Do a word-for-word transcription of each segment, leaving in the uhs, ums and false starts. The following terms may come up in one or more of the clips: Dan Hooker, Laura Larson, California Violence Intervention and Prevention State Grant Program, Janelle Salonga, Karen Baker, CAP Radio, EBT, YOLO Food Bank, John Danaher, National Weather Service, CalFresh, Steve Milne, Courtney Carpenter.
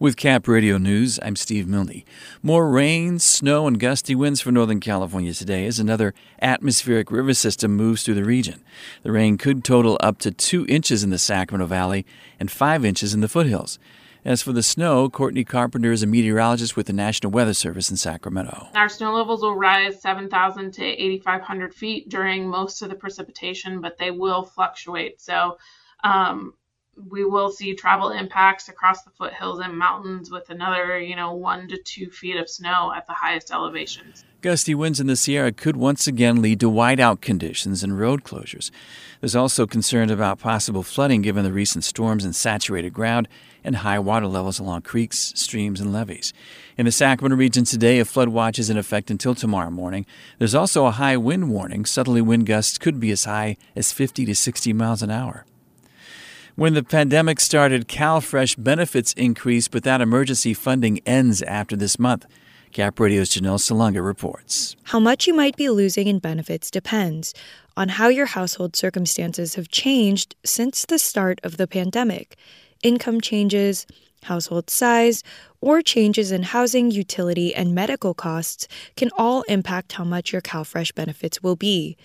With C A P Radio News, I'm Steve Milne. More rain, snow, and gusty winds for Northern California today as another atmospheric river system moves through the region. The rain could total up to two inches in the Sacramento Valley and five inches in the foothills. As for the snow, Courtney Carpenter is a meteorologist with the National Weather Service in Sacramento. Our snow levels will rise seven thousand to eighty-five hundred feet during most of the precipitation, but they will fluctuate. So, um, we will see travel impacts across the foothills and mountains with another, you know, one to two feet of snow at the highest elevations. Gusty winds in the Sierra could once again lead to whiteout conditions and road closures. There's also concern about possible flooding given the recent storms in saturated ground and high water levels along creeks, streams, and levees. In the Sacramento region today, a flood watch is in effect until tomorrow morning. There's also a high wind warning. Southerly wind gusts could be as high as fifty to sixty miles an hour. When the pandemic started, CalFresh benefits increased, but that emergency funding ends after this month. C A P Radio's Janelle Salonga reports. How much you might be losing in benefits depends on how your household circumstances have changed since the start of the pandemic. Income changes, household size, or changes in housing, utility, and medical costs can all impact how much your CalFresh benefits will be.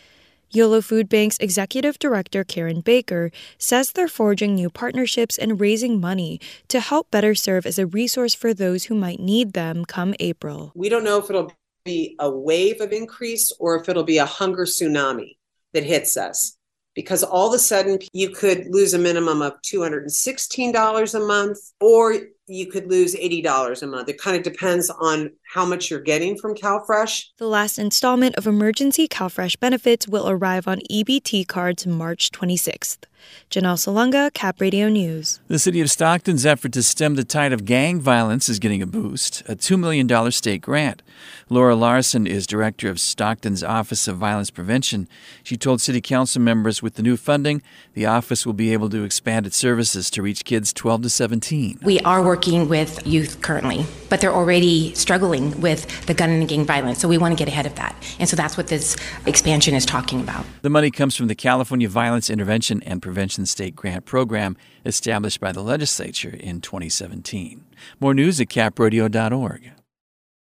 YOLO Food Bank's Executive Director Karen Baker says they're forging new partnerships and raising money to help better serve as a resource for those who might need them come April. We don't know if it'll be a wave of increase or if it'll be a hunger tsunami that hits us, because all of a sudden you could lose a minimum of two hundred sixteen dollars a month or you could lose eighty dollars a month. It kind of depends on how much you're getting from CalFresh. The last installment of emergency CalFresh benefits will arrive on E B T cards March twenty-sixth. Janelle Salonga, C A P Radio News. The city of Stockton's effort to stem the tide of gang violence is getting a boost, a two million dollars state grant. Laura Larson is director of Stockton's Office of Violence Prevention. She told city council members with the new funding, the office will be able to expand its services to reach kids twelve to seventeen. We are working working with youth currently, but they're already struggling with the gun and gang violence, so we want to get ahead of that. And so that's what this expansion is talking about. The money comes from the California Violence Intervention and Prevention State Grant Program, established by the legislature in twenty seventeen. More news at cap radio dot org.